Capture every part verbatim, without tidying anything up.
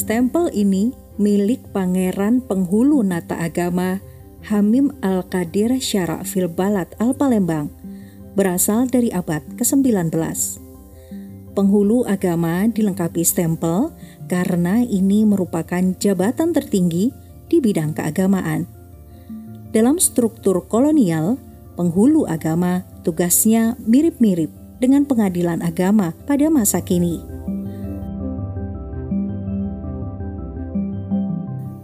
Stempel ini milik Pangeran Penghulu Nata Agama Hamim al-Qadhir Syara'fil Balad al-Palembang, berasal dari abad kesembilan belas. Penghulu agama dilengkapi stempel karena ini merupakan jabatan tertinggi di bidang keagamaan. Dalam struktur kolonial, penghulu agama tugasnya mirip-mirip dengan pengadilan agama pada masa kini.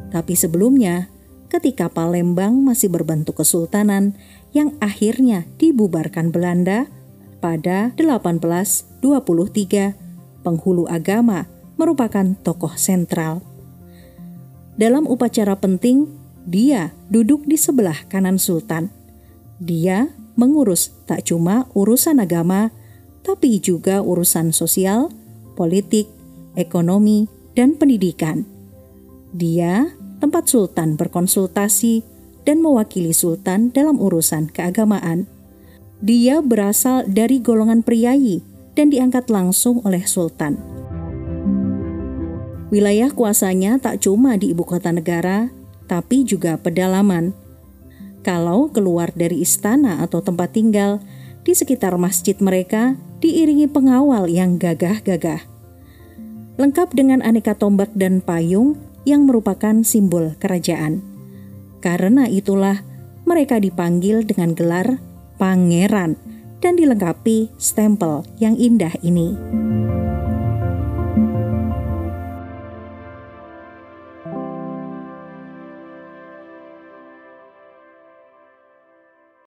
Tapi sebelumnya, ketika Palembang masih berbentuk kesultanan yang akhirnya dibubarkan Belanda pada seribu delapan ratus dua puluh tiga, penghulu agama merupakan tokoh sentral. Dalam upacara penting, dia duduk di sebelah kanan sultan. Dia mengurus tak cuma urusan agama, tapi juga urusan sosial, politik, ekonomi, dan pendidikan. Dia tempat sultan berkonsultasi dan mewakili sultan dalam urusan keagamaan. Dia berasal dari golongan priayi dan diangkat langsung oleh sultan. Wilayah kuasanya tak cuma di ibu kota negara, tapi juga pedalaman. Kalau keluar dari istana atau tempat tinggal, di sekitar masjid mereka diiringi pengawal yang gagah-gagah. Lengkap dengan aneka tombak dan payung, yang merupakan simbol kerajaan. Karena itulah mereka dipanggil dengan gelar pangeran dan dilengkapi stempel yang indah ini.